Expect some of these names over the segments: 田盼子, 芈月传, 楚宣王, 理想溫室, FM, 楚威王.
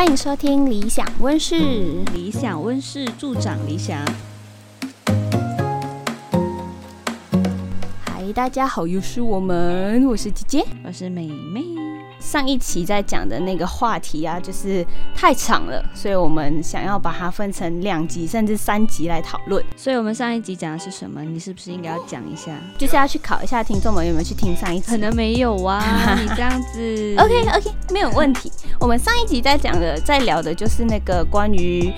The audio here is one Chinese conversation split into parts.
欢迎收听理想温室，理想温室助长理想。嗨，大家好，又是我们，我是姐姐，我是妹妹。上一期在讲的那个话题啊，就是太长了，所以我们想要把它分成2集甚至3集来讨论。所以我们上一集讲的是什么？你是不是应该要讲一下？就是要去考一下听众们有没有去听上一集？可能没有啊，你这样子。OK， 没有问题。我们上一集在聊的就是那个关于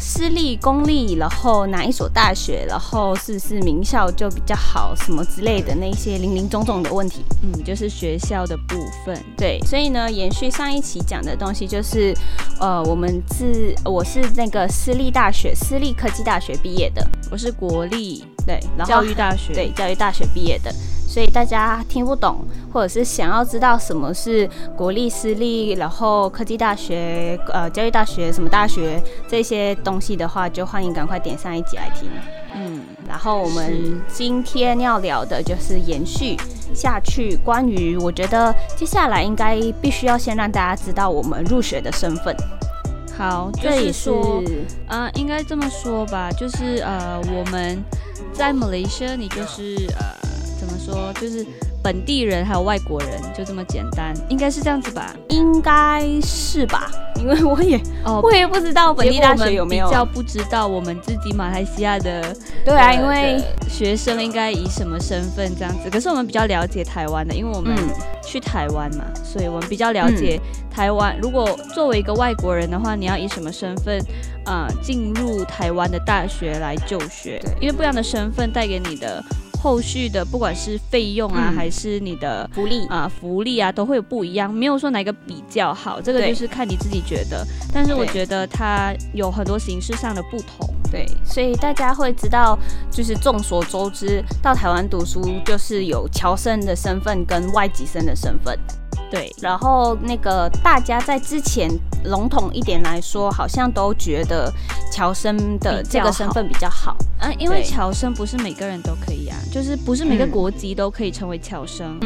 私立、公立，然后哪一所大学，然后是不是名校就比较好，什么之类的那些零零总总的问题。就是学校的部分。对，所以呢，延续上一期讲的东西，就是我是那个私立科技大学毕业的，我是国立，对，然后教育大学毕业的。所以大家听不懂，或者是想要知道什么是国立、私立，然后科技大学、教育大学、什么大学这些东西的话，就欢迎赶快点上一集来听。然后我们今天要聊的就是延续下去，关于我觉得接下来应该必须要先让大家知道我们入学的身份。好，就是说，应该这么说吧，就是我们在 Malaysia， 你就是怎么说？就是本地人还有外国人，就这么简单，应该是这样子吧？应该是吧？因为我也不知道本地大学有没有，比较不知道我们自己马来西亚的对啊，因为学生应该以什么身份这样子。可是我们比较了解台湾的，因为我们去台湾嘛，所以我们比较了解台湾。如果作为一个外国人的话，你要以什么身份进入台湾的大学来就学？因为不一样的身份带给你的后续的不管是费用啊，还是你的福利啊，都会有不一样，没有说哪个比较好，这个就是看你自己觉得。但是我觉得它有很多形式上的不同。对，所以大家会知道，就是众所周知，到台湾读书就是有侨生的身份跟外籍生的身份。对，然后那个大家在之前笼统一点来说，好像都觉得侨生的这个身份比较好因为侨生不是每个人都可以啊，就是不是每个国籍都可以成为侨生。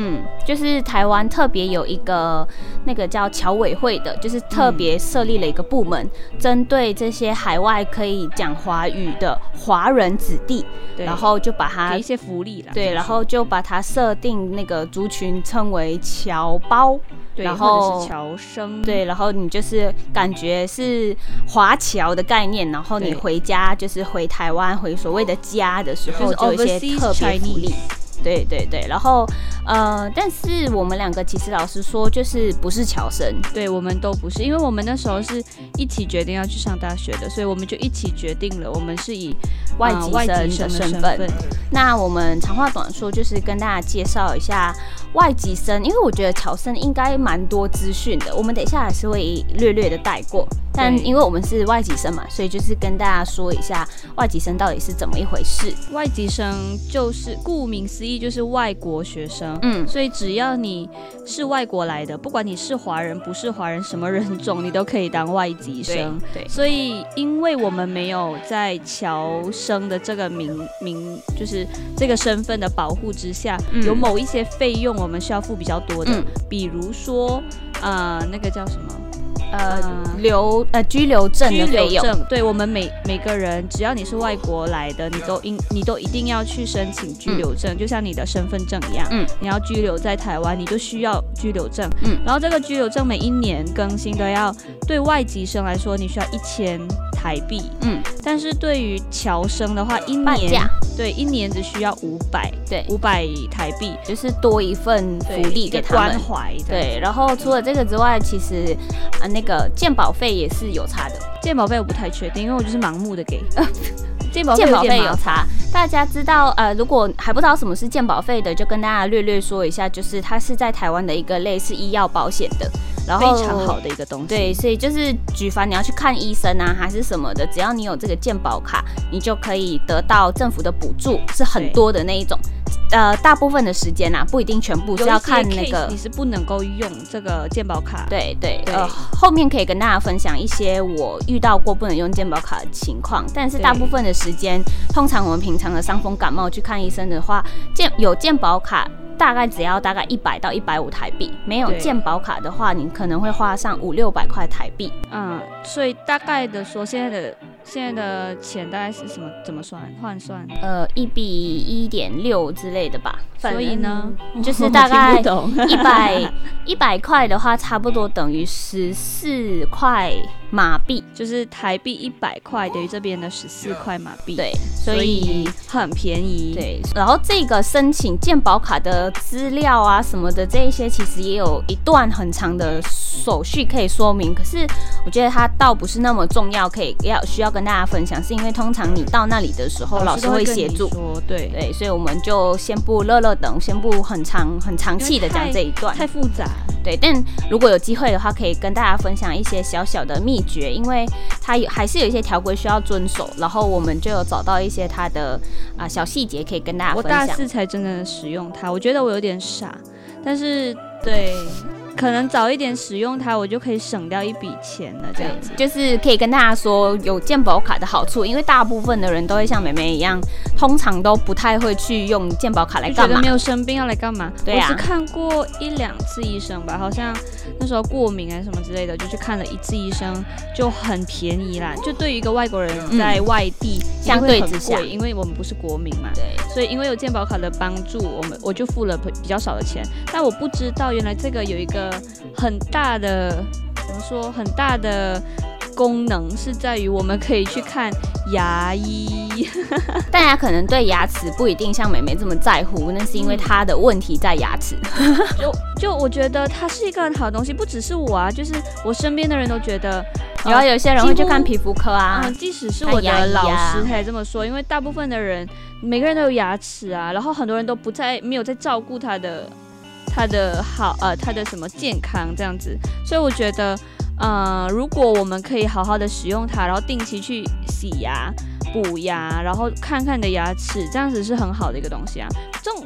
就是台湾特别有一个那个叫侨委会的，就是特别设立了一个部门，针对这些海外可以讲华语的华人子弟，然后就把它给一些福利啦。对，然后就把它设定那个族群称为侨胞。对，然后或者是侨生。对，然后你就是感觉是华侨的概念，然后你回家就是回台湾回所谓的家的时候，就有一些特别福利。对对对，然后但是我们2个其实老实说，就是不是侨生。对，我们都不是，因为我们那时候是一起决定要去上大学的，所以我们就一起决定了，我们是以外籍生的身份。那我们长话短说，就是跟大家介绍一下外籍生，因为我觉得侨生应该蛮多资讯的，我们等一下还是会略略的带过。但因为我们是外籍生嘛，所以就是跟大家说一下外籍生到底是怎么一回事。外籍生就是顾名思义就是外国学生，所以只要你是外国来的，不管你是华人不是华人什么人种，你都可以当外籍生。对，所以因为我们没有在侨生的这个就是这个身份的保护之下，有某一些费用我们需要付比较多的，比如说那个叫什么居留证的费用。对，我们每个人，只要你是外国来的，你都一定要去申请居留证，就像你的身份证一样。你要居留在台湾，你就需要居留证。然后这个居留证每一年更新都要，对外籍生来说，你需要1000台币。但是对于侨生的话，一年只需要500，对，500台币，就是多一份福利给他们，关怀。对，然后除了这个之外，其实那个健保费也是有差的。健保费我不太确定，因为我就是盲目的给。健保费有差，大家知道如果还不知道什么是健保费的，就跟大家略略说一下，就是它是在台湾的一个类似医药保险的，然后非常好的一个东西。对，所以就是举凡你要去看医生啊还是什么的，只要你有这个健保卡，你就可以得到政府的补助，是很多的那一种。大部分的时间啊，不一定全部，是要看那个你是不能够用这个健保卡。对，后面可以跟大家分享一些我遇到过不能用健保卡的情况，但是大部分的时间，通常我们平常的伤风感冒去看医生的话，有健保卡大概只要大概100到150台币，没有健保卡的话，你可能会花上500-600块台币。嗯，所以大概的说，现在的钱大概是什么？怎么算？换算？1比1.6之类的吧。所以呢，就是大概100块的话，差不多等于14块马币，就是台币100块等于这边的14块马币。对，所以很便宜。对，然后这个申请健保卡的资料啊什么的，这一些其实也有一段很长的手续可以说明。可是我觉得它倒不是那么重要，需要跟大家分享，是因为通常你到那里的时候，老师会协助。对，所以我们就先不先不很长气的讲这一段，太复杂。对，但如果有机会的话，可以跟大家分享一些小小的秘诀，因为它还是有一些条规需要遵守，然后我们就有找到一些它的小细节可以跟大家分享。我大四才真正的使用它，我觉得我有点傻，但是对。可能早一点使用它，我就可以省掉一笔钱了。这样子就是可以跟大家说有健保卡的好处，因为大部分的人都会像妹妹一样，通常都不太会去用健保卡来干嘛，就觉得没有生病要来干嘛。对啊，我是看过1-2次医生吧，好像那时候过敏还是什么之类的，就去看了1次医生，就很便宜啦。就对于一个外国人在外地，相对之下，因为我们不是国民嘛，对，所以因为有健保卡的帮助，我就付了比较少的钱。但我不知道原来这个有一个很大的，怎么说？很大的功能是在于我们可以去看牙医。大家可能对牙齿不一定像妹妹这么在乎，那是因为她的问题在牙齿。就我觉得它是一个很好的东西，不只是我啊，就是我身边的人都觉得。然后有些人会去看皮肤科啊，即使是我的老师他也这么说，因为大部分的人，每个人都有牙齿啊，然后很多人都没有在照顾他的什么健康这样子，所以我觉得，如果我们可以好好的使用它，然后定期去洗牙、补牙，然后看看你的牙齿，这样子是很好的一个东西啊。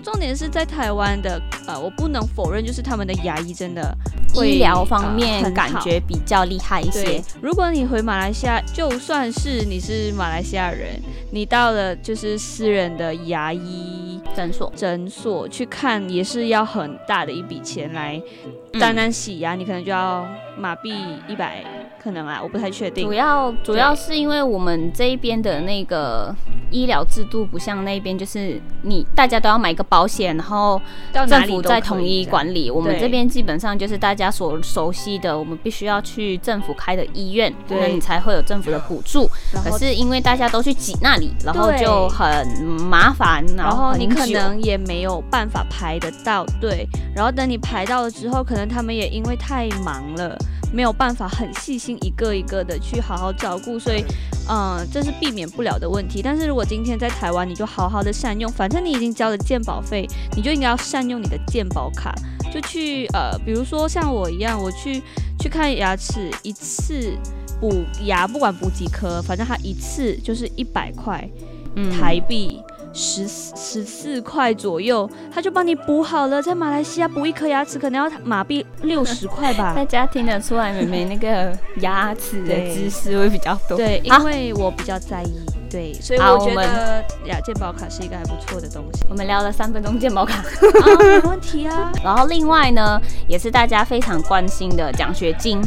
重点是在台湾的，我不能否认，就是他们的牙医真的医疗方面感觉比较厉害一些。如果你回马来西亚，就算是你是马来西亚人，你到了就是私人的牙医诊所去看，也是要很大的一笔钱来，单单洗牙你可能就要马币100，可能啊，我不太确定。主要是因为我们这一边的那个医疗制度不像那边，就是大家都要买一个保险，然后政府在统一管理。我们这边基本上就是大家所熟悉的，我们必须要去政府开的医院，那你才会有政府的补助。可是因为大家都去挤那里，然后就很麻烦，然后你可能也没有办法排得到队。然后等你排到了之后，可能他们也因为太忙了，没有办法很细心一个一个的去好好照顾，所以，这是避免不了的问题。但是如果今天在台湾，你就好好的善用，反正你已经交了健保费，你就应该要善用你的健保卡，就去比如说像我一样，我去看牙齿一次补牙，不管补几颗，反正它一次就是100块台币。14块左右，他就帮你补好了。在马来西亚补一颗牙齿可能要马币60块吧。大家听得出来，妹妹那个牙齿的知识会比较多。对，因为我比较在意。对，所以我觉得健保卡是一个还不错的东西。我们聊了3分钟健保卡，没问题啊。然后另外呢，也是大家非常关心的奖学金。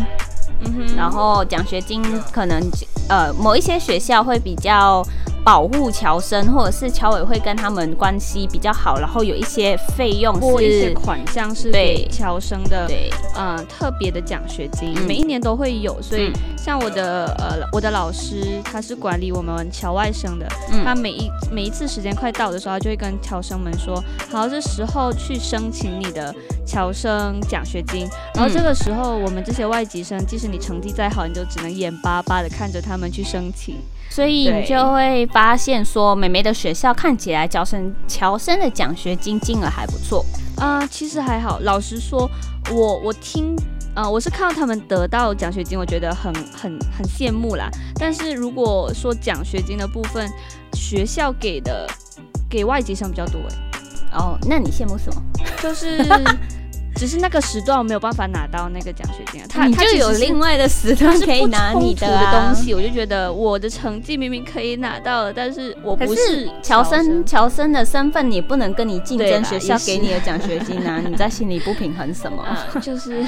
然后奖学金可能某一些学校会比较保护侨生，或者是侨委会跟他们关系比较好，然后有一些费用或一些款项是给侨生的，特别的奖学金，每一年都会有。所以像我的老师，他是管理我们侨外生的，他每一次时间快到的时候，他就会跟侨生们说，好，这时候去申请你的侨生奖学金。然后这个时候我们这些外籍生，即使你成绩再好，你就只能眼巴巴的看着他们去申请。所以你就会发现说，妹妹的学校看起来侨生的奖学金金额还不错。其实还好，老实说，我是看到他们得到奖学金，我觉得很羡慕啦。但是如果说奖学金的部分，学校给外籍生比较多。那你羡慕什么？就是只是那个时段我没有办法拿到那个奖学金、啊，你就有另外的时段可以拿你的、啊、的东西。我就觉得我的成绩明明可以拿到了，但是我不是乔生的身份，你不能跟你竞争学校给你的奖学金啊，你在心里不平衡什么？就是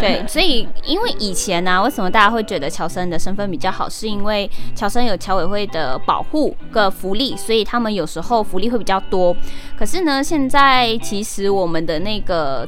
对，所以因为以前啊，为什么大家会觉得乔生的身份比较好，是因为乔生有侨委会的保护跟福利，所以他们有时候福利会比较多。可是呢，现在其实我们的那个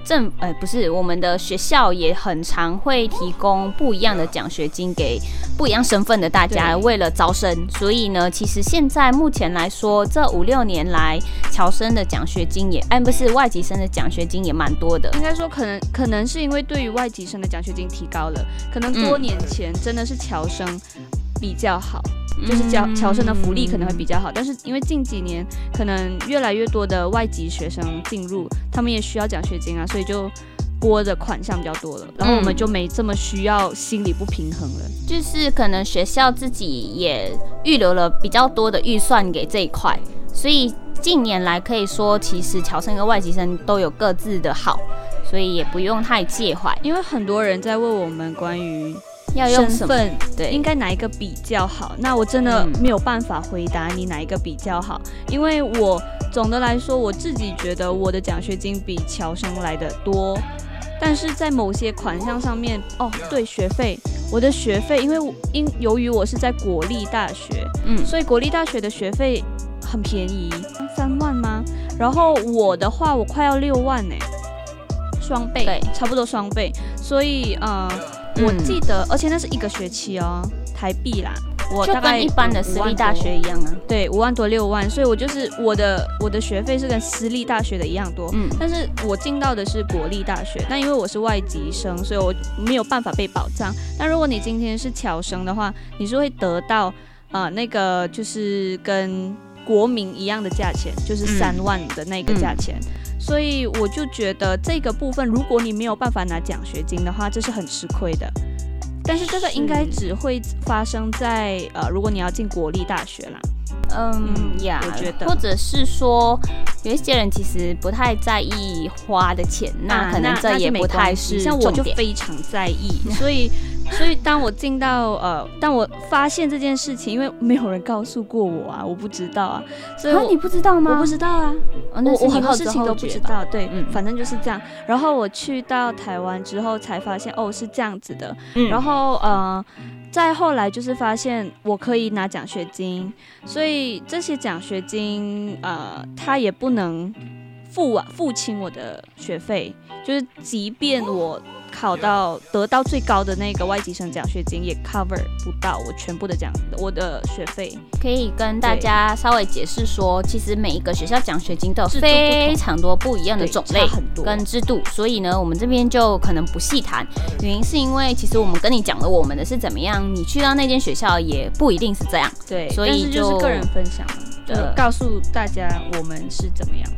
我们的学校也很常会提供不一样的奖学金给不一样身份的大家，为了招生。所以呢，其实现在目前来说，这5-6年来，侨生的奖学金也，不是外籍生的奖学金也蛮多的。应该说，可能是因为对于外籍生的奖学金提高了，可能多年前真的是侨生比较好。就是侨生的福利可能会比较好，但是因为近几年可能越来越多的外籍学生进入，他们也需要奖学金啊，所以就拨的款项比较多了，然后我们就没这么需要心理不平衡了。就是可能学校自己也预留了比较多的预算给这一块，所以近年来可以说，其实侨生跟外籍生都有各自的好，所以也不用太介怀。因为很多人在问我们关于要用什么身份，对，应该哪一个比较好？那我真的没有办法回答你哪一个比较好，因为我总的来说我自己觉得我的奖学金比侨生来的多，但是在某些款项上面，对，学费，我的学费，因为由于我是在国立大学，所以国立大学的学费很便宜，3万吗？然后我的话，我快要6万欸，双倍，对，差不多双倍，所以我记得，而且那是一个学期哦，台币啦，我大概就跟一般的私立大学一样啊，对，5万多6万，所以我就是我的学费是跟私立大学的一样多，但是我进到的是国立大学，但因为我是外籍生，所以我没有办法被保障。但如果你今天是侨生的话，你是会得到那个就是跟国民一样的价钱，就是3万的那个价钱。所以我就觉得这个部分，如果你没有办法拿奖学金的话，这是很吃亏的。但是这个应该只会发生在如果你要进国立大学啦。我觉得，或者是说，有一些人其实不太在意花的钱，那可能这也不太是重点。像我就非常在意，所以当我进到当我发现这件事情，因为没有人告诉过我啊，我不知道啊，所以你不知道吗？我不知道啊，我很多事情都不知道，对，反正就是这样。然后我去到台湾之后才发现，是这样子的。然后再后来就是发现我可以拿奖学金，所以这些奖学金它也不能付清我的学费，就是即便我考到得到最高的那个外籍生奖学金，也 cover 不到我全部的我的学费。可以跟大家稍微解释说，其实每一个学校奖学金都有非常多不一样的种类跟制度，所以呢，我们这边就可能不细谈。原因是因为其实我们跟你讲了我们的是怎么样，你去到那间学校也不一定是这样。对，所以就是个人分享，告诉大家我们是怎么样的。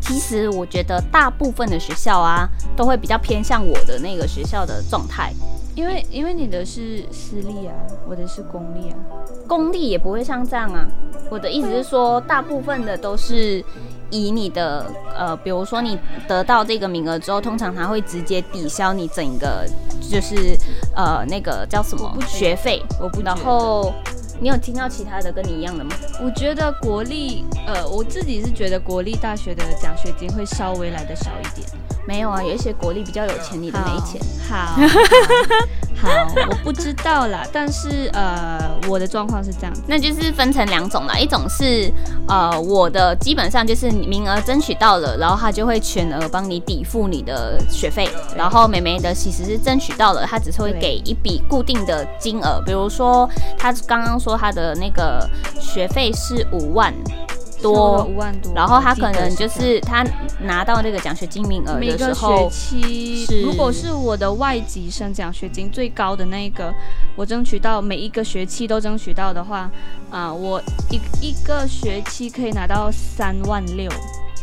其实我觉得大部分的学校啊，都会比较偏向我的那个学校的状态，因为你的是私立啊，我的是公立啊，公立也不会像这样啊。我的意思是说，大部分的都是以你的比如说你得到这个名额之后，通常它会直接抵消你整个就是那个叫什么学费，然后。你有听到其他的跟你一样的吗？我觉得国立，我自己是觉得国立大学的奖学金会稍微来的少一点。没有啊，有一些国立比较有钱，你的没钱。好，我不知道啦，但是我的状况是这样子，那就是分成2种啦，一种是我的基本上就是名额争取到了，然后他就会全额帮你抵付你的学费，然后妹妹的其实是争取到了，他只是会给一笔固定的金额，比如说他刚刚说他的那个学费是5万多，然后他可能就是他拿到这个奖学金名额的时候，每个学期如果是我的外籍生奖学金最高的那个，我争取到每一个学期都争取到的话，我一个学期可以拿到3万6。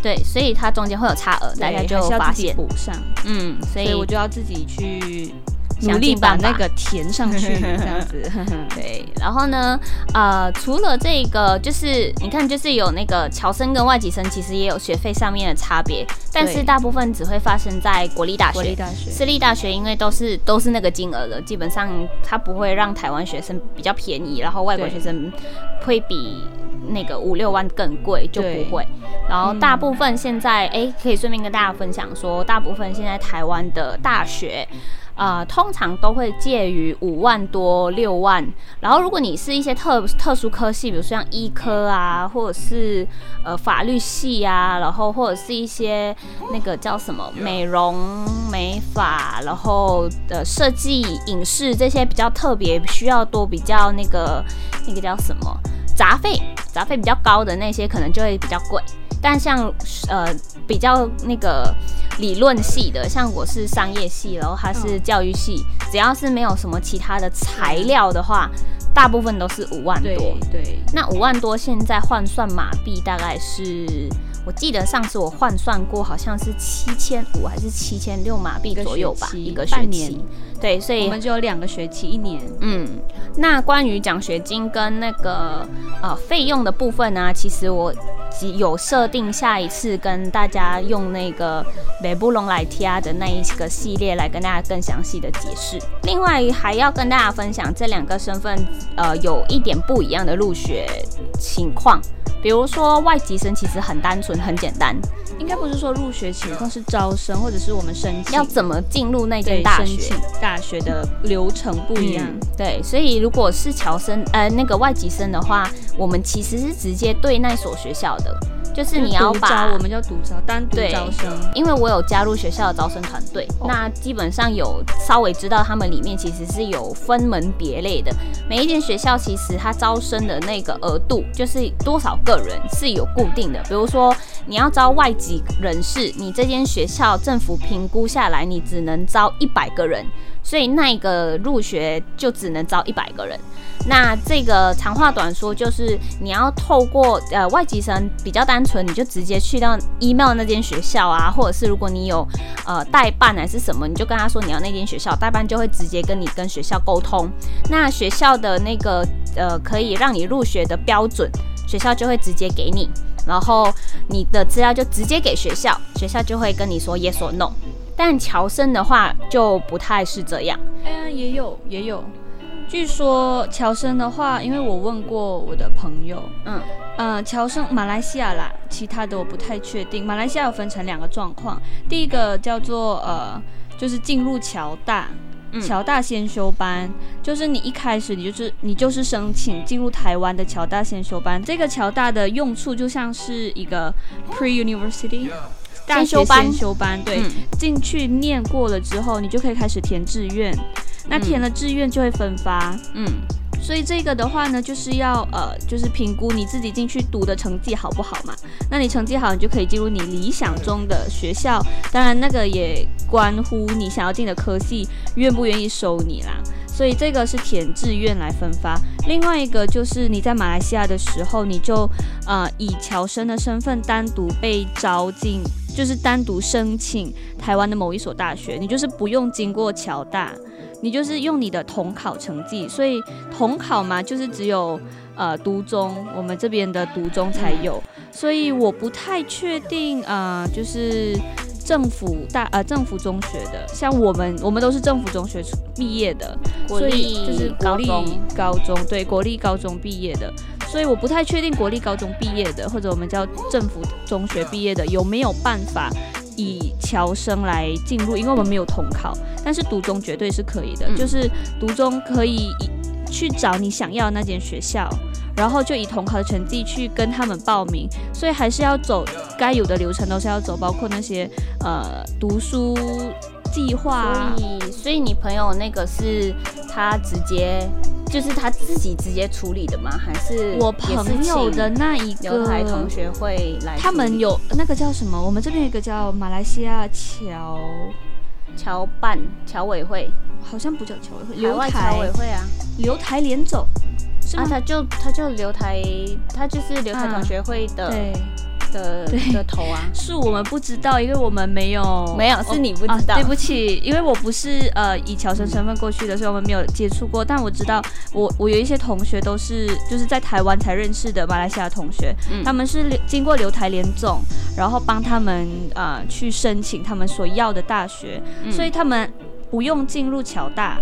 对，所以它中间会有差额，大家就发现，所以我就要自己去。努力把那个填上去这样子。对，然后呢，除了这个，就是你看，就是有那个侨生跟外籍生，其实也有学费上面的差别，但是大部分只会发生在国立大学、私立大学，因为都是那个金额的，基本上它不会让台湾学生比较便宜，然后外国学生会比那个5-6万更贵，就不会。然后大部分现在，可以顺便跟大家分享说，大部分现在台湾的大学，通常都会介于5万多6万，然后如果你是一些特殊科系，比如像医科啊，或者是法律系啊，然后或者是一些那个叫什么美容美发，然后设计影视这些比较特别，需要多比较那个叫什么杂费比较高的那些，可能就会比较贵。但像比较那个理论系的，像我是商业系，然后他是教育系，只要是没有什么其他的材料的话，大部分都是5万多。对，那5万多现在换算马币大概是，我记得上次我换算过，好像是7500还是7600马币左右吧，一个学期。半年。对，所以我们只有2个学期，1年。嗯，那关于奖学金跟那个费用的部分呢，其实我有设定下一次跟大家用那个美布隆来提的那一个系列来跟大家更详细的解释。另外还要跟大家分享这2个身份有一点不一样的入学情况。比如说外籍生其实很单纯很简单，应该不是说入学情况，是招生或者是我们申请要怎么进入那间大学，大学的流程不一样。对，所以如果是侨生那个外籍生的话，我们其实是直接对那所学校的，就是你要把我们叫独招，单独招生。因为我有加入学校的招生团队，那基本上有稍微知道他们里面其实是有分门别类的，每一间学校其实它招生的那个额度就是多少个人是有固定的。比如说你要招外籍人士，你这间学校政府评估下来你只能招100个人，所以那个入学就只能招100个人。那这个长话短说，就是你要透过外籍生比较单纯，你就直接去到 email 那间学校啊，或者是如果你有代办还是什么，你就跟他说你要那间学校，代办就会直接跟学校沟通。那学校的那个可以让你入学的标准，学校就会直接给你，然后你的资料就直接给学校，学校就会跟你说 yes or no。但侨生的话就不太是这样，也有。据说侨生的话，因为我问过我的朋友，侨生马来西亚啦，其他的我不太确定。马来西亚有分成2个状况，第一个叫做就是进入侨大，侨大先修班，就是你一开始你就是申请进入台湾的侨大先修班。这个侨大的用处就像是一个 pre-university。大学先修班，对，进去念过了之后，你就可以开始填志愿。那填了志愿就会分发，所以这个的话呢，就是要就是评估你自己进去读的成绩好不好嘛。那你成绩好，你就可以进入你理想中的学校。当然，那个也关乎你想要进的科系愿不愿意收你啦。所以这个是填志愿来分发。另外一个就是你在马来西亚的时候，你就以侨生的身份单独被招进，就是单独申请台湾的某一所大学，你就是不用经过侨大，你就是用你的统考成绩。所以统考嘛，就是只有读中，我们这边的读中才有。所以我不太确定就是政府中学的，像我们都是政府中学毕业的，所以就是国立高中，对，国立高中毕业的，所以我不太确定国立高中毕业的，或者我们叫政府中学毕业的，有没有办法以侨生来进入，因为我们没有统考，但是读中绝对是可以的，就是读中可以去找你想要的那间学校，然后就以统考的成绩去跟他们报名。所以还是要走该有的流程，都是要走，包括那些读书计划。所以你朋友那个是他直接，就是他自己直接处理的吗？还是我朋友的那一个留台同学会来？他们有那个叫什么？我们这边有一个叫马来西亚侨委会，好像不叫侨委会，留台侨委会啊，留台联走。他就是留台同学会的的头啊，是我们不知道，因为我们没有是你不知道、对不起，因为我不是以侨生身份过去的，所以我们没有接触过。但我知道我有一些同学都是就是在台湾才认识的马来西亚同学、他们是经过留台联总，然后帮他们去申请他们所要的大学、所以他们不用进入侨大，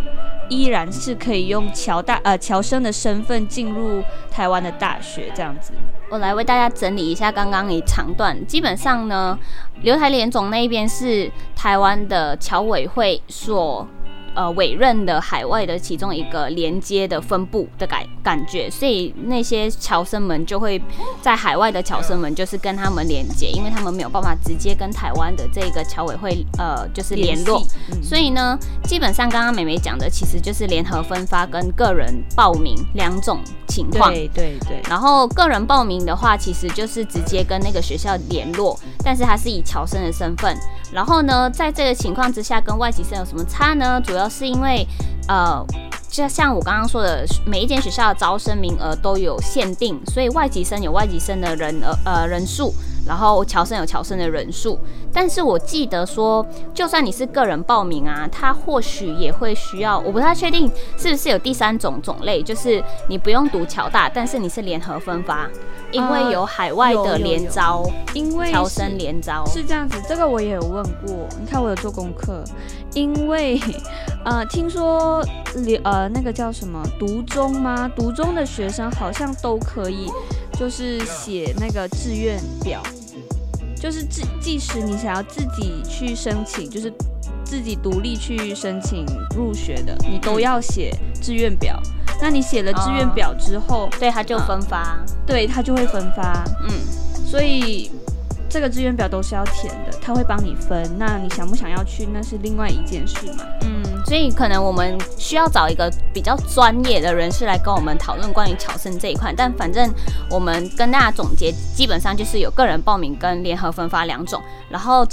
依然是可以用侨生的身份进入台湾的大学这样子。我来为大家整理一下刚刚一长段。基本上呢，留台联总那边是台湾的侨委会所委任的海外的其中一个连接的分部的感觉，所以那些侨生们就会在海外的侨生们就是跟他们连接，因为他们没有办法直接跟台湾的这个侨委会就是联络、所以呢，基本上刚刚美美讲的其实就是联合分发跟个人报名两种情况。对对对。然后个人报名的话，其实就是直接跟那个学校联络，但是他是以侨生的身份。然后呢，在这个情况之下，跟外籍生有什么差呢？主要是因为，就像我刚刚说的，每一间学校的招生名额都有限定，所以外籍生有外籍生的人数，然后侨生有侨生的人数。但是我记得说，就算你是个人报名啊，他或许也会需要，我不太确定是不是有第三种种类，就是你不用读侨大，但是你是联合分发，因为有海外的联招，因为侨生联招是这样子。这个我也有问过，你看我有做功课，因为听说那个叫什么读中吗？读中的学生好像都可以。就是写那个志愿表，就是即使你想要自己去申请，就是自己独立去申请入学的，你都要写志愿表。那你写了志愿表之后，对，他就分发，对，他就会分发。所以这个志愿表都是要填的，他会帮你分。那你想不想要去，那是另外一件事嘛。所以可能我们需要找一个比较专业的人士来跟我们讨论关于侨生这一块，但反正我们跟大家总结，基本上就是有个人报名跟联合分发两种，然后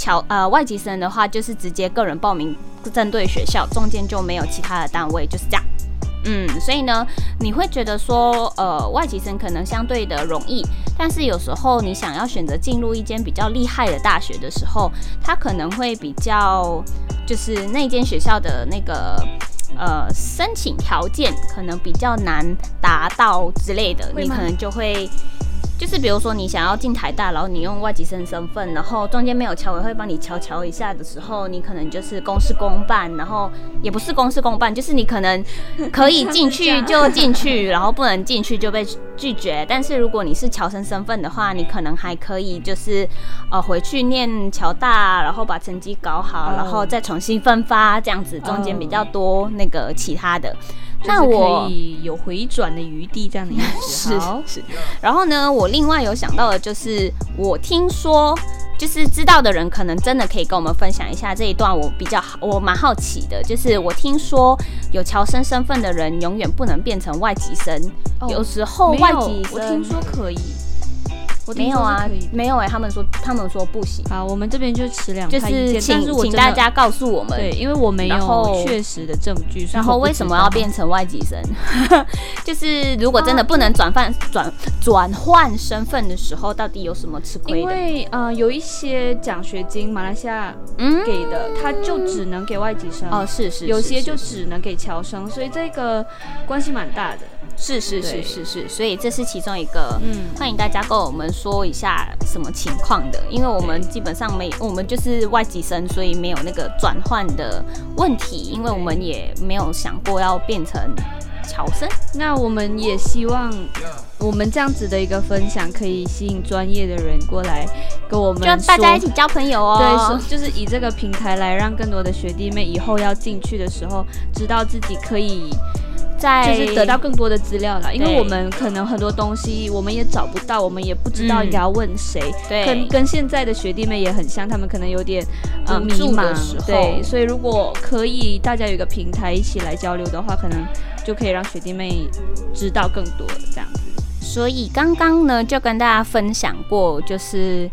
外籍生的话就是直接个人报名针对学校，中间就没有其他的单位，就是这样。所以呢，你会觉得说，外籍生可能相对的容易，但是有时候你想要选择进入一间比较厉害的大学的时候，它可能会比较，就是那间学校的那个申请条件可能比较难达到之类的，你可能就会。就是比如说你想要进台大，然后你用外籍生身份，然后中间没有侨委会帮你瞧一下的时候，你可能就是公事公办，然后也不是公事公办，就是你可能可以进去就进去，然后不能进去就被拒绝。但是如果你是侨生身份的话，你可能还可以就是回去念侨大，然后把成绩搞好，然后再重新分发这样子，中间比较多那个其他的。那我、就是、可以有回转的余地，这样的意思。是。然后呢，我另外有想到的就是，我听说，就是知道的人可能真的可以跟我们分享一下这一段，我蛮好奇的，就是我听说有侨生身份的人永远不能变成外籍生，有时候外籍生，我听说可以。没有啊，没有他们说不行。好，我们这边就持两派意见，就是请大家告诉我们，对，因为我没有确实的证据。然后为什么要变成外籍生？就是如果真的不能转换身份的时候，到底有什么吃亏的？因为有一些奖学金，马来西亚给的，他就只能给外籍生。哦，是，有些就只能给侨生，所以这个关系蛮大的。是，所以这是其中一个，欢迎大家跟我们说一下什么情况的，因为我们基本上我们就是外籍生，所以没有那个转换的问题，因为我们也没有想过要变成侨生。那我们也希望我们这样子的一个分享可以吸引专业的人过来跟我们说，就大家一起交朋友哦。对，就是以这个平台来让更多的学弟妹以后要进去的时候，知道自己可以。就是得到更多的资料啦，因为我们可能很多东西我们也找不到，我们也不知道应该要问谁。对，跟现在的学弟妹也很像，他们可能有点迷茫的时候。对，所以如果可以，大家有一个平台一起来交流的话，可能就可以让学弟妹知道更多这样子。所以刚刚呢，就跟大家分享过，就是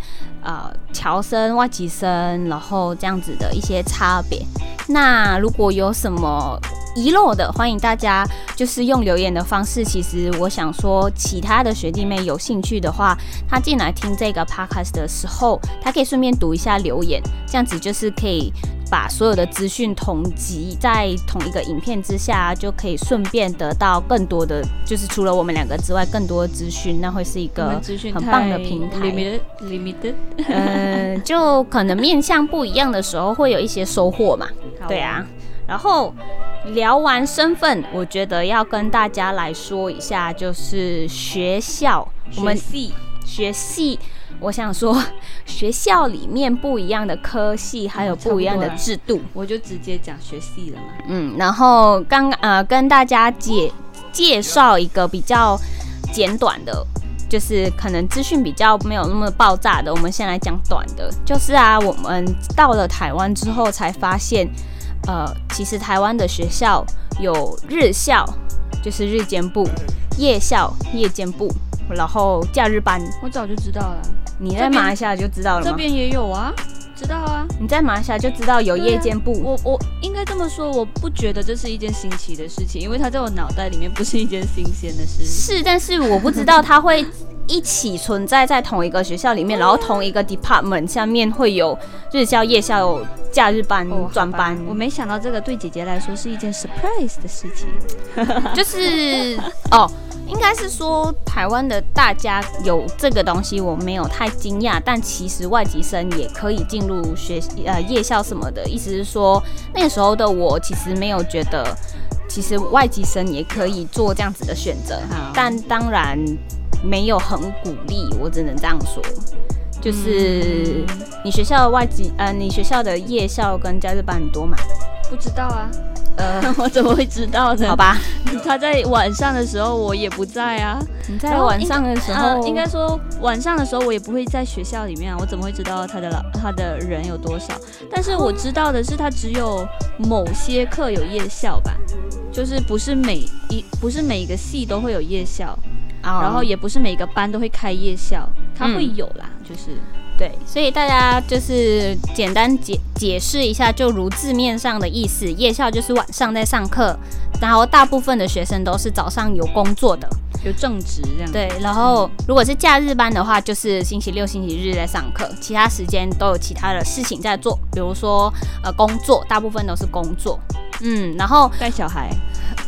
侨生、外籍生，然后这样子的一些差别。那如果有什么遗漏的，欢迎大家就是用留言的方式。其实我想说，其他的学弟妹有兴趣的话，他进来听这个 podcast 的时候，他可以顺便读一下留言，这样子就是可以把所有的资讯统集在同一个影片之下，就可以顺便得到更多的，就是除了我们两个之外更多的资讯，那会是一个很棒的平台。limited 就可能面向不一样的时候会有一些收获嘛。对啊，然后聊完身份，我觉得要跟大家来说一下，就是学校，我们学系，我想说学校里面不一样的科系，还有不一样的制度，我就直接讲学系了嘛。然后跟大家介绍一个比较简短的，就是可能资讯比较没有那么爆炸的，我们先来讲短的。就是啊，我们到了台湾之后才发现，其实台湾的学校有日校，就是日间部；夜校，夜间部；然后假日班。我早就知道了。你在马来西亚就知道了吗？这边也有啊，知道啊。你在马来西亚就知道有夜间部。我应该这么说，我不觉得这是一件新奇的事情，因为它在我脑袋里面不是一件新鲜的事。是，但是我不知道它会一起存在在同一个学校里面，然后同一个 department 下面会有日校、夜校、假日班、专班。我没想到这个对姐姐来说是一件 surprise 的事情，就是应该是说台湾的大家有这个东西，我没有太惊讶。但其实外籍生也可以进入夜校什么的，意思是说那个时候的我其实没有觉得，其实外籍生也可以做这样子的选择，但当然没有很鼓励，我只能这样说。就是你学校的你学校的夜校跟假日班很多嘛？不知道啊。我怎么会知道呢？好吧，他在晚上的时候我也不在啊。你在晚上的时候，应该说晚上的时候我也不会在学校里面啊，我怎么会知道他的人有多少？但是我知道的是，他只有某些课有夜校吧，就是不是每一个系都会有夜校，然后也不是每一个班都会开夜校，他会有啦，就是。对，所以大家就是简单解释一下，就如字面上的意思，夜校就是晚上在上课，然后大部分的学生都是早上有工作的，有正职这样。对，然后如果是假日班的话，就是星期六、星期日在上课，其他时间都有其他的事情在做，比如说工作，大部分都是工作。然后带小孩，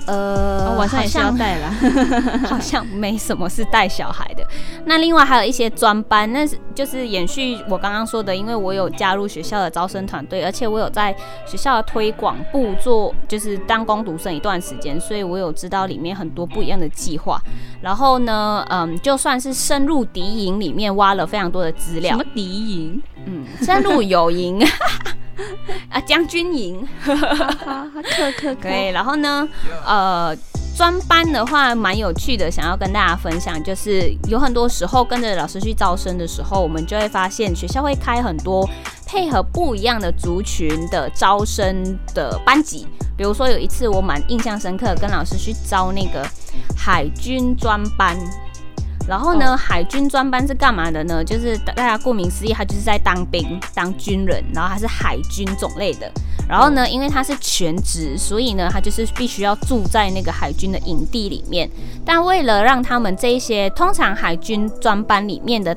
晚上也是要带啦，好像没什么是带小孩的。那另外还有一些专班，那就是延续我刚刚说的，因为我有加入学校的招生团队，而且我有在学校的推广部做，就是当工读生一段时间，所以我有知道里面很多不一样的计划。然后呢，就算是深入敌营里面挖了非常多的资料。什么敌营？深入友营。啊，将军营，对，然后呢，专班的话蛮有趣的，想要跟大家分享，就是有很多时候跟着老师去招生的时候，我们就会发现学校会开很多配合不一样的族群的招生的班级。比如说有一次我蛮印象深刻，跟老师去招那个海军专班。然后呢，海军专班是干嘛的呢？就是大家顾名思义，他就是在当兵、当军人，然后他是海军种类的。然后呢，因为他是全职，所以呢，他就是必须要住在那个海军的营地里面。但为了让他们这些通常海军专班里面的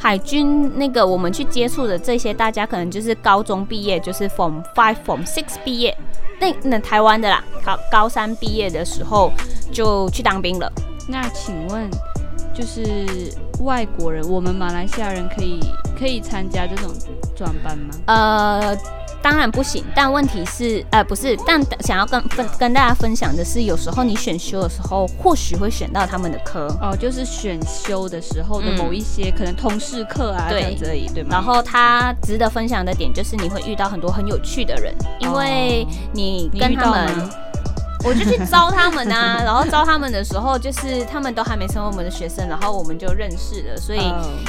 海军那个我们去接触的这些，大家可能就是高中毕业，就是 Form 5、Form 6 毕业，那台湾的啦，高三毕业的时候就去当兵了。那请问？就是外国人，我们马来西亚人可以参加这种专班吗？当然不行。但问题是，不是，但想要跟大家分享的是，有时候你选修的时候，或许会选到他们的科。就是选修的时候的某一些可能通识课啊，这样子而已，对吗？然后它值得分享的点就是，你会遇到很多很有趣的人，因为你跟他们。我就去招他们啊，然后招他们的时候，就是他们都还没成为我们的学生，然后我们就认识了，所以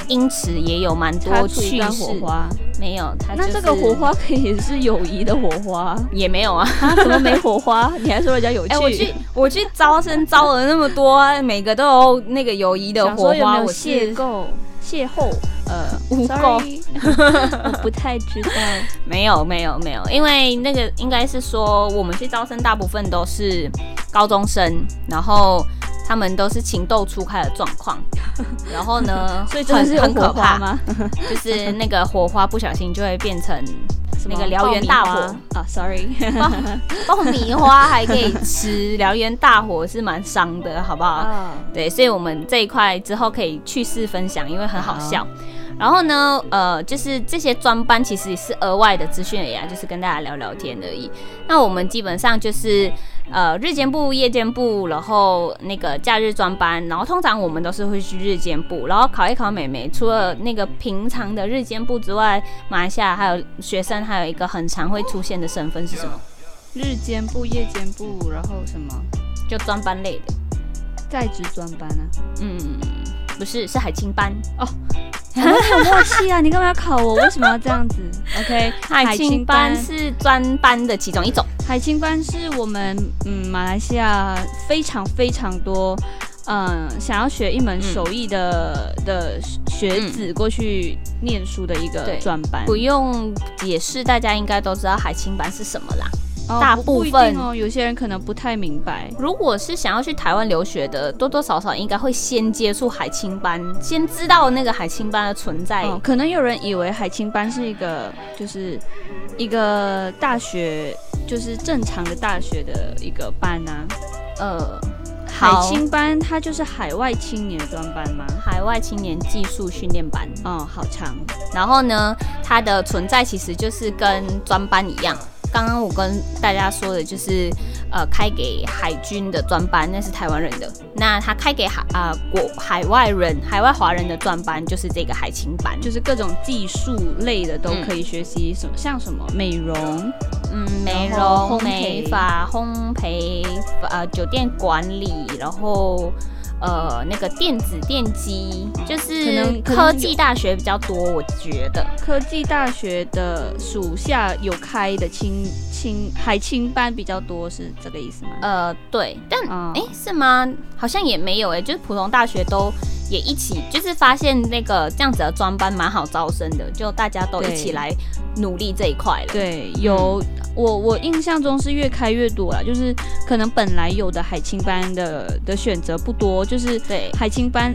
因此也有蛮多趣事。火花没有，那这个火花可以是友谊的火花，也没有啊？怎么没火花？你还说人家有趣？我去招生招了那么多，每个都有那个友谊的火花，我有没有邂逅？邂逅蜈蚣我不太知道。没有，因为那个应该是说我们去招生大部分都是高中生，然后他们都是情窦初开的状况，然后呢，所以真的是很可怕吗？就是那个火花不小心就会变成那个燎原大火啊 ，sorry， 爆米花还可以吃，燎原大火是蛮伤的，好不好？ 对，所以我们这一块之后可以趣事分享，因为很好笑。然后呢，就是这些专班其实是额外的资讯而已，就是跟大家聊聊天而已。那我们基本上就是日间部、夜间部，然后那个假日专班，然后通常我们都是会去日间部，然后考一考美眉。除了那个平常的日间部之外，马来西亚还有学生还有一个很常会出现的身份是什么？日间部、夜间部，然后什么？就专班类的，在职专班啊？不是，是海青班哦。我们很默契啊！你干嘛要考我？为什么要这样子 ？OK， 海青班是专班的其中一种。海青班是我们马来西亚非常非常多想要学一门手艺的学子过去念书的一个专班。不用解释，大家应该都知道海青班是什么啦。大部分不一定哦，有些人可能不太明白。如果是想要去台湾留学的，多多少少应该会先接触海青班，先知道那个海青班的存在。可能有人以为海青班是一个大学，就是正常的大学的一个班啊。海青班它就是海外青年专班吗？海外青年技术训练班。哦，好长。然后呢，它的存在其实就是跟专班一样。刚刚我跟大家说的就是，开给海军的专班，那是台湾人的。那他开给海外人、海外华人的专班，就是这个海青班，就是各种技术类的都可以学习。像什么美容，美容、美发、烘焙、酒店管理，然后那个电子电机，就是科技大学比较多，我觉得科技大学的属下有开的海青班比较多，是这个意思吗？对，但是吗？好像也没有就是普通大学都也一起，就是发现那个这样子的专班蛮好招生的，就大家都一起来努力这一块了。对，有。我印象中是越开越多啦，就是可能本来有的海青班的选择不多，就是海青班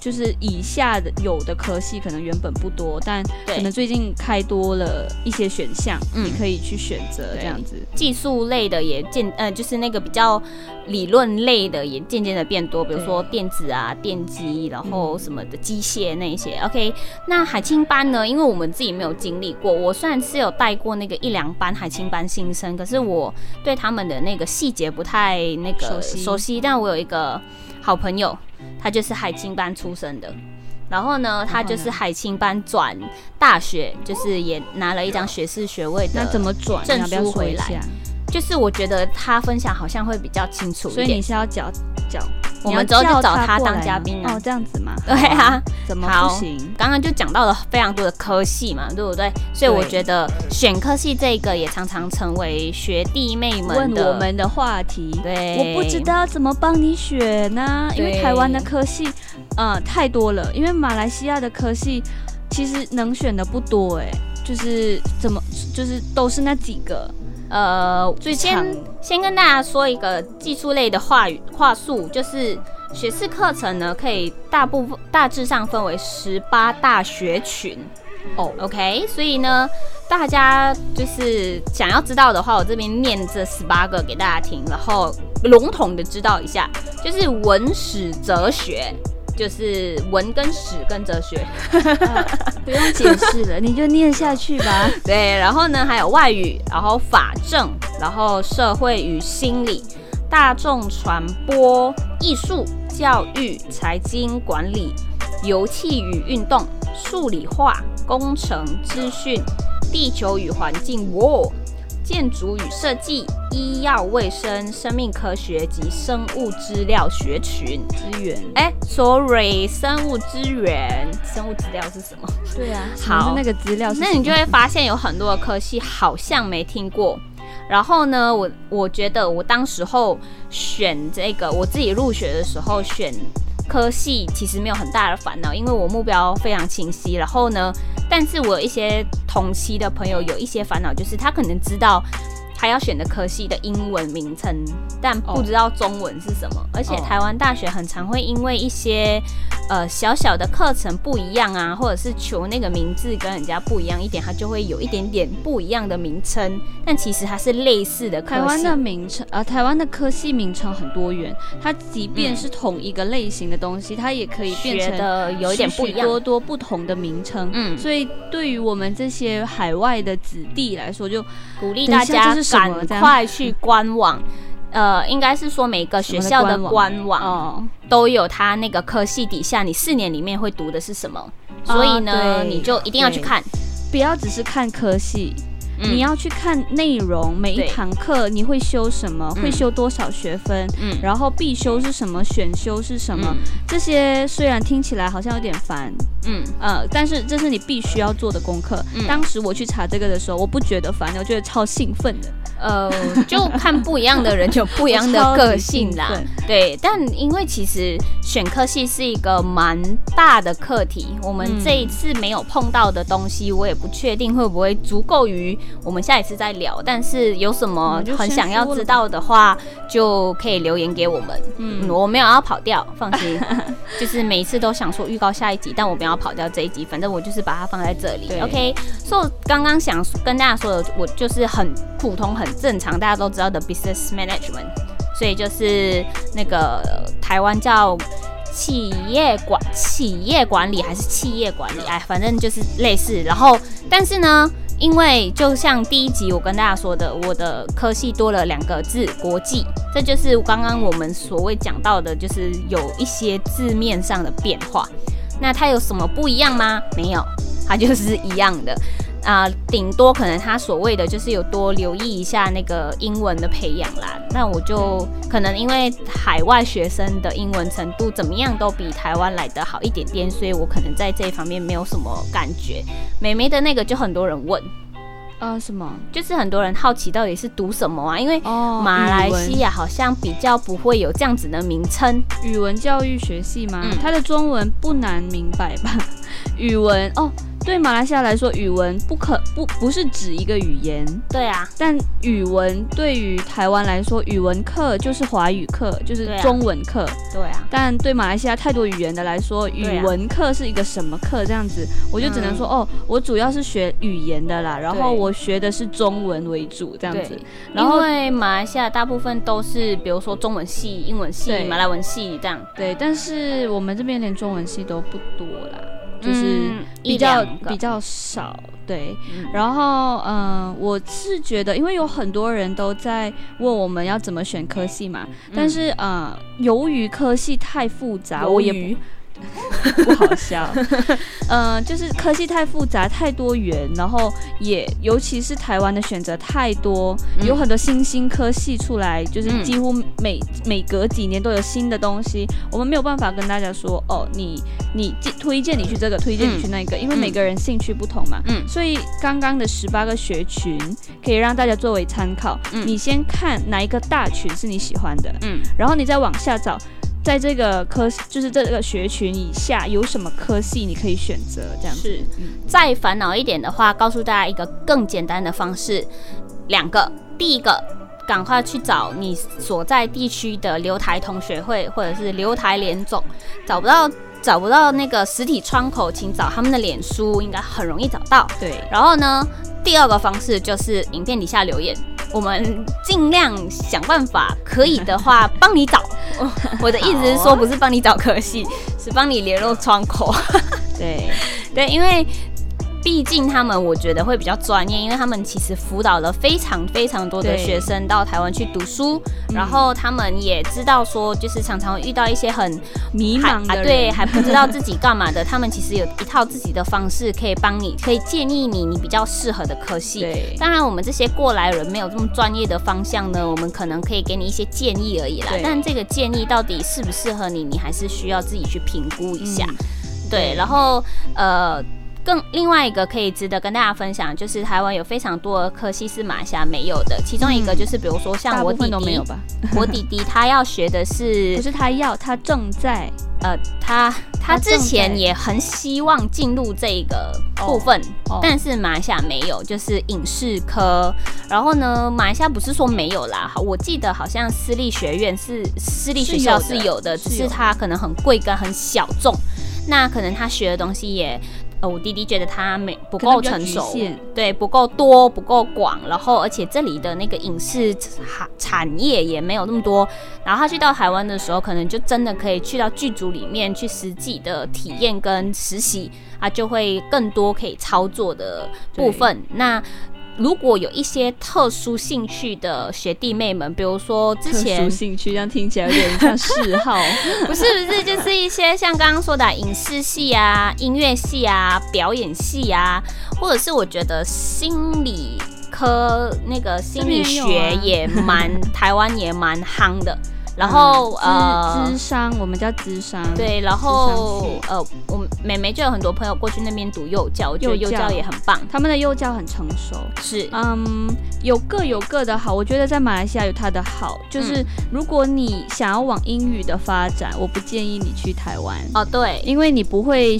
就是以下的有的科系可能原本不多，但可能最近开多了一些选项，你可以去选择这样子。技术类的也就是那个比较理论类的也渐渐的变多，比如说电子啊、电机，然后什么的机械那些。OK， 那海青班呢？因为我们自己没有经历过，我虽然是有带过那个一两班海青班新生，可是我对他们的那个细节不太那个熟悉，但我有一个好朋友，他就是海青班出身的，然后呢，他就是海青班转大学，就是也拿了一张学士学位的证书回来。就是我觉得他分享好像会比较清楚一点，所以你是要找，我们之后就找他当嘉宾啊。哦，这样子嘛。对啊，怎么不行？刚刚就讲到了非常多的科系嘛，对不对？所以我觉得选科系这个也常常成为学弟妹们问我们的话题。对，我不知道怎么帮你选啊，因为台湾的科系太多了，因为马来西亚的科系其实能选的不多就是就是都是那几个。先跟大家说一个技术类的话术，就是学士课程呢，可以大致上分为18大学群。OK， 所以呢，大家就是想要知道的话，我这边念这18个给大家听，然后笼统的知道一下，就是文史哲学。就是文跟史跟哲学不用解释了，你就念下去吧。对，然后呢，还有外语，然后法政，然后社会与心理、大众传播、艺术、教育、财经管理、油气与运动、数理化、工程、资讯、地球与环境、建筑与设计、医药卫生、生命科学及生物资料学群资源。生物资料是什么？对啊，好，那个资料是什么？那你就会发现有很多的科系好像没听过。然后呢，我觉得我当时候选这个，我自己入学的时候选科系其实没有很大的烦恼，因为我目标非常清晰。然后呢，但是我有一些同期的朋友有一些烦恼，就是他可能知道他要选的科系的英文名称，但不知道中文是什么。而且台湾大学很常会因为一些小小的课程不一样啊，或者是求那个名字跟人家不一样一点，他就会有一点点不一样的名称，但其实它是类似的科系。台湾的名称台湾的科系名称很多元，它即便是同一个类型的东西，它也可以变成的有一点不一样，许许多多不同的名称。所以对于我们这些海外的子弟来说，就鼓励大家赶快去官网，应该是说每个学校的官网都有它那个科系底下你4年里面会读的是什么，所以呢你就一定要去看，不要只是看科系，你要去看内容，每一堂课你会修什么，会修多少学分，然后必修是什么，选修是什么，这些虽然听起来好像有点烦，但是这是你必须要做的功课。当时我去查这个的时候，我不觉得烦，我觉得超兴奋的。就看不一样的人有不一样的个性啦。对，但因为其实选科系是一个蛮大的课题，我们这一次没有碰到的东西，我也不确定会不会足够于我们下一次再聊。但是有什么很想要知道的话，就可以留言给我们。我没有要跑掉，放心。就是每一次都想说预告下一集，但我没有要跑掉这一集，反正我就是把它放在这里。OK， 所以我刚刚想跟大家说的，我就是很普通很正常大家都知道的 business management， 所以就是那个台湾叫企业管理还是企业管理，反正就是类似。然后但是呢，因为就像第一集我跟大家说的，我的科系多了2个字国际，这就是刚刚我们所谓讲到的，就是有一些字面上的变化。那它有什么不一样吗？没有，它就是一样的顶多可能他所谓的就是有多留意一下那个英文的培养啦。那我就可能因为海外学生的英文程度怎么样都比台湾来得好一点点，所以我可能在这一方面没有什么感觉。美眉的那个就很多人问什么，就是很多人好奇到底是读什么啊，因为马来西亚好像比较不会有这样子的名称。语文教育学系吗？它的中文不难明白吧？语文对马来西亚来说，语文不是指一个语言。对啊，但语文对于台湾来说，语文课就是华语课，就是中文课。对啊，但对马来西亚太多语言的来说，语文课是一个什么课这样子，我就只能说我主要是学语言的啦，然后我学的是中文为主这样子。然后因为马来西亚大部分都是比如说中文系、英文系、马来文系这样。对，但是我们这边连中文系都不多啦，就是比较少。对，然后我是觉得因为有很多人都在问我们要怎么选科系嘛，但是由于科系太复杂，我也不好笑就是科系太复杂太多元，然后也尤其是台湾的选择太多，有很多新兴科系出来，就是几乎每隔几年都有新的东西，我们没有办法跟大家说你推荐你去这个，推荐你去那个，因为每个人兴趣不同嘛。所以刚刚的18个学群可以让大家作为参考，你先看哪一个大群是你喜欢的，然后你再往下找，在这个就是这个学群以下有什么科系你可以选择这样子。再烦恼一点的话，告诉大家一个更简单的方式，2个。第一个，赶快去找你所在地区的留台同学会或者是留台联总，找不到那个实体窗口，请找他们的脸书，应该很容易找到。对。然后呢，第2个方式就是影片底下留言，我们尽量想办法，可以的话帮你找。我的意思是说，不是帮你找科系，是帮你联络窗口。对，因为毕竟他们我觉得会比较专业，因为他们其实辅导了非常非常多的学生到台湾去读书，然后他们也知道说，就是常常遇到一些很迷茫的人，对，还不知道自己干嘛的，他们其实有一套自己的方式可以帮你，可以建议你比较适合的科系。当然我们这些过来人没有这么专业的方向呢，我们可能可以给你一些建议而已啦，但这个建议到底适不适合你，你还是需要自己去评估一下。对，然后另外一个可以值得跟大家分享，就是台湾有非常多的科系是马来西亚没有的，其中一个就是比如说像我弟弟，大部分都没有吧我弟弟他要学的是，不是他要，他正在他之前也很希望进入这个部分，但是马来西亚没有，就是影视科。然后呢，马来西亚不是说没有啦，我记得好像私立学院是私立学校是有的，只是它可能很贵跟很小众，那可能他学的东西也。我弟弟觉得他不够成熟，对，不够多，不够广，然后而且这里的那个影视产业也没有那么多，然后他去到台湾的时候，可能就真的可以去到剧组里面去实际的体验跟实习，他就会更多可以操作的部分。那如果有一些特殊兴趣的学弟妹们，比如说之前特殊兴趣，这样听起来有点像嗜好不是就是一些像刚刚说的影视系啊、音乐系啊、表演系啊，或者是我觉得心理科那个心理学也蛮、台湾也蛮夯的，然后咨商，我们叫咨商，对，然后我妹妹就有很多朋友过去那边读幼教，我觉得幼教也很棒，他们的幼教很成熟，是，有各的好，我觉得在马来西亚有它的好，就是如果你想要往英语的发展，我不建议你去台湾哦，对，因为你不会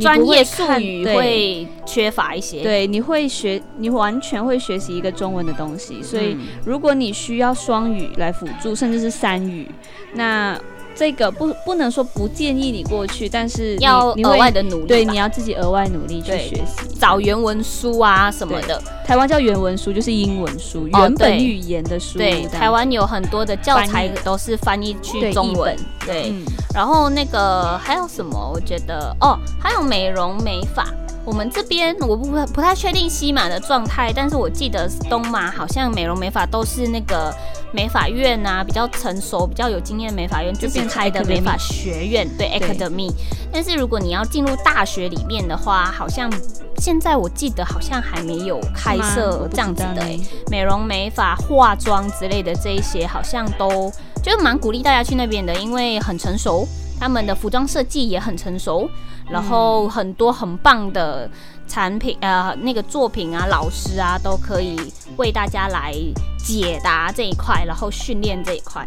专业术语会缺乏一些，对，你完全会学习一个中文的东西，所以如果你需要双语来辅助，甚至是三语，那这个不能说不建议你过去，但是要额外的努力，对，你要自己额外努力去学习，找原文书啊什么的。台湾叫原文书，就是英文书，原本语言的书。对，台湾有很多的教材都是翻译去中文。对，然后那个还有什么？我觉得还有美容美发。我们这边我不太确定西马的状态，但是我记得东马好像美容美发都是那个美发院啊，比较成熟、比较有经验的美发院就变开的美发学院，对 Academy。但是如果你要进入大学里面的话，好像现在我记得好像还没有开设这样子的、美容美发、化妆之类的这一些，好像都就是蛮鼓励大家去那边的，因为很成熟。他们的服装设计也很成熟，然后很多很棒的产品、那个作品啊、老师啊都可以为大家来解答这一块，然后训练这一块。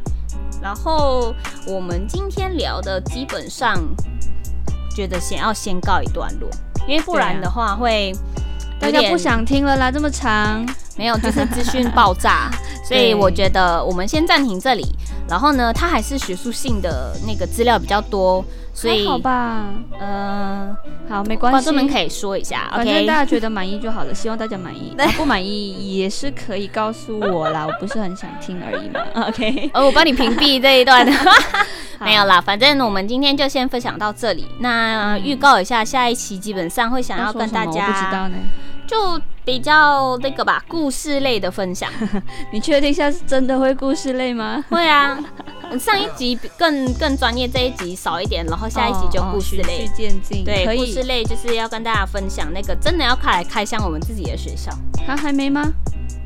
然后我们今天聊的基本上觉得先告一段落，因为不然的话会大家不想听了啦，这么长，没有，就是资讯爆炸所以我觉得我们先暂停这里，然后呢它还是学术性的那个资料比较多，所以还好吧，好，没关系，观众们可以说一下，反正大家觉得满意就好了，希望大家满意不满意也是可以告诉我啦，我不是很想听而已嘛OK 我帮你屏蔽这一段没有啦，反正我们今天就先分享到这里，那预告一下，下一期基本上会想要跟大家，我不知道呢，就比较那个吧，故事类的分享你确定下次真的会故事类吗？会啊，上一集更专业，这一集少一点，然后下一集就故事类，循序渐进，对，故事类就是要跟大家分享那个真的要开箱我们自己的学校，还没吗？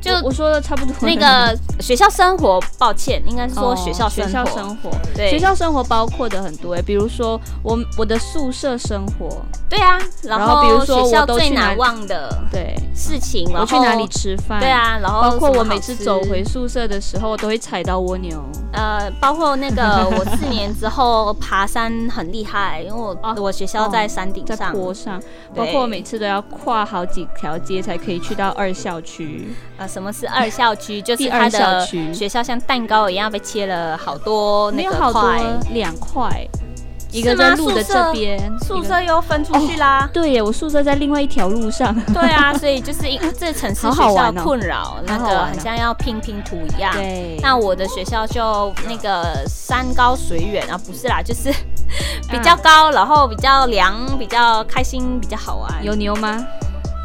就我说的差不多，那个学校生活，抱歉，应该是说学校生活，对，学校生活包括的很多比如说我的宿舍生活，对啊，然后比如说学校最难忘的事情，我去哪里吃饭，对啊，然后包括我每次走回宿舍的时候都会踩到蜗牛，包括那个我4年之后爬山很厉害，因为我学校在山顶上，在坡上，包括我每次都要跨好几条街才可以去到二校区。什么是二校区？就是它的学校像蛋糕一样被切了好多那个块，2块，一个在路的这边，宿舍又分出去啦。对耶，我宿舍在另外一条路上。对啊，所以就是这城市学校困扰，那个很像要拼图一样。对，那我的学校就那个山高水远啊，不是啦，就是比较高，然后比较凉，比较开心，比较好玩。有牛吗？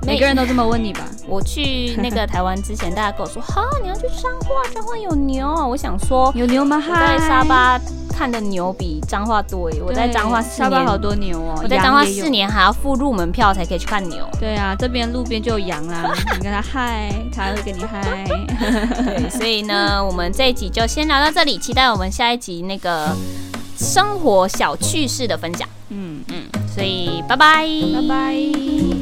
每个人都这么问你吧。我去那个台湾之前，大家跟我说：“哈，你要去彰化有牛。”我想说，有牛吗？我在沙巴看的牛比彰化多耶。我在彰化4年，沙巴好多牛哦。我在彰化4年还要付入门票才可以去看牛。对啊，这边路边就有羊啦，你跟他嗨，他会跟你嗨。对，所以呢，我们这一集就先聊到这里，期待我们下一集那个生活小趣事的分享。所以拜拜，拜拜。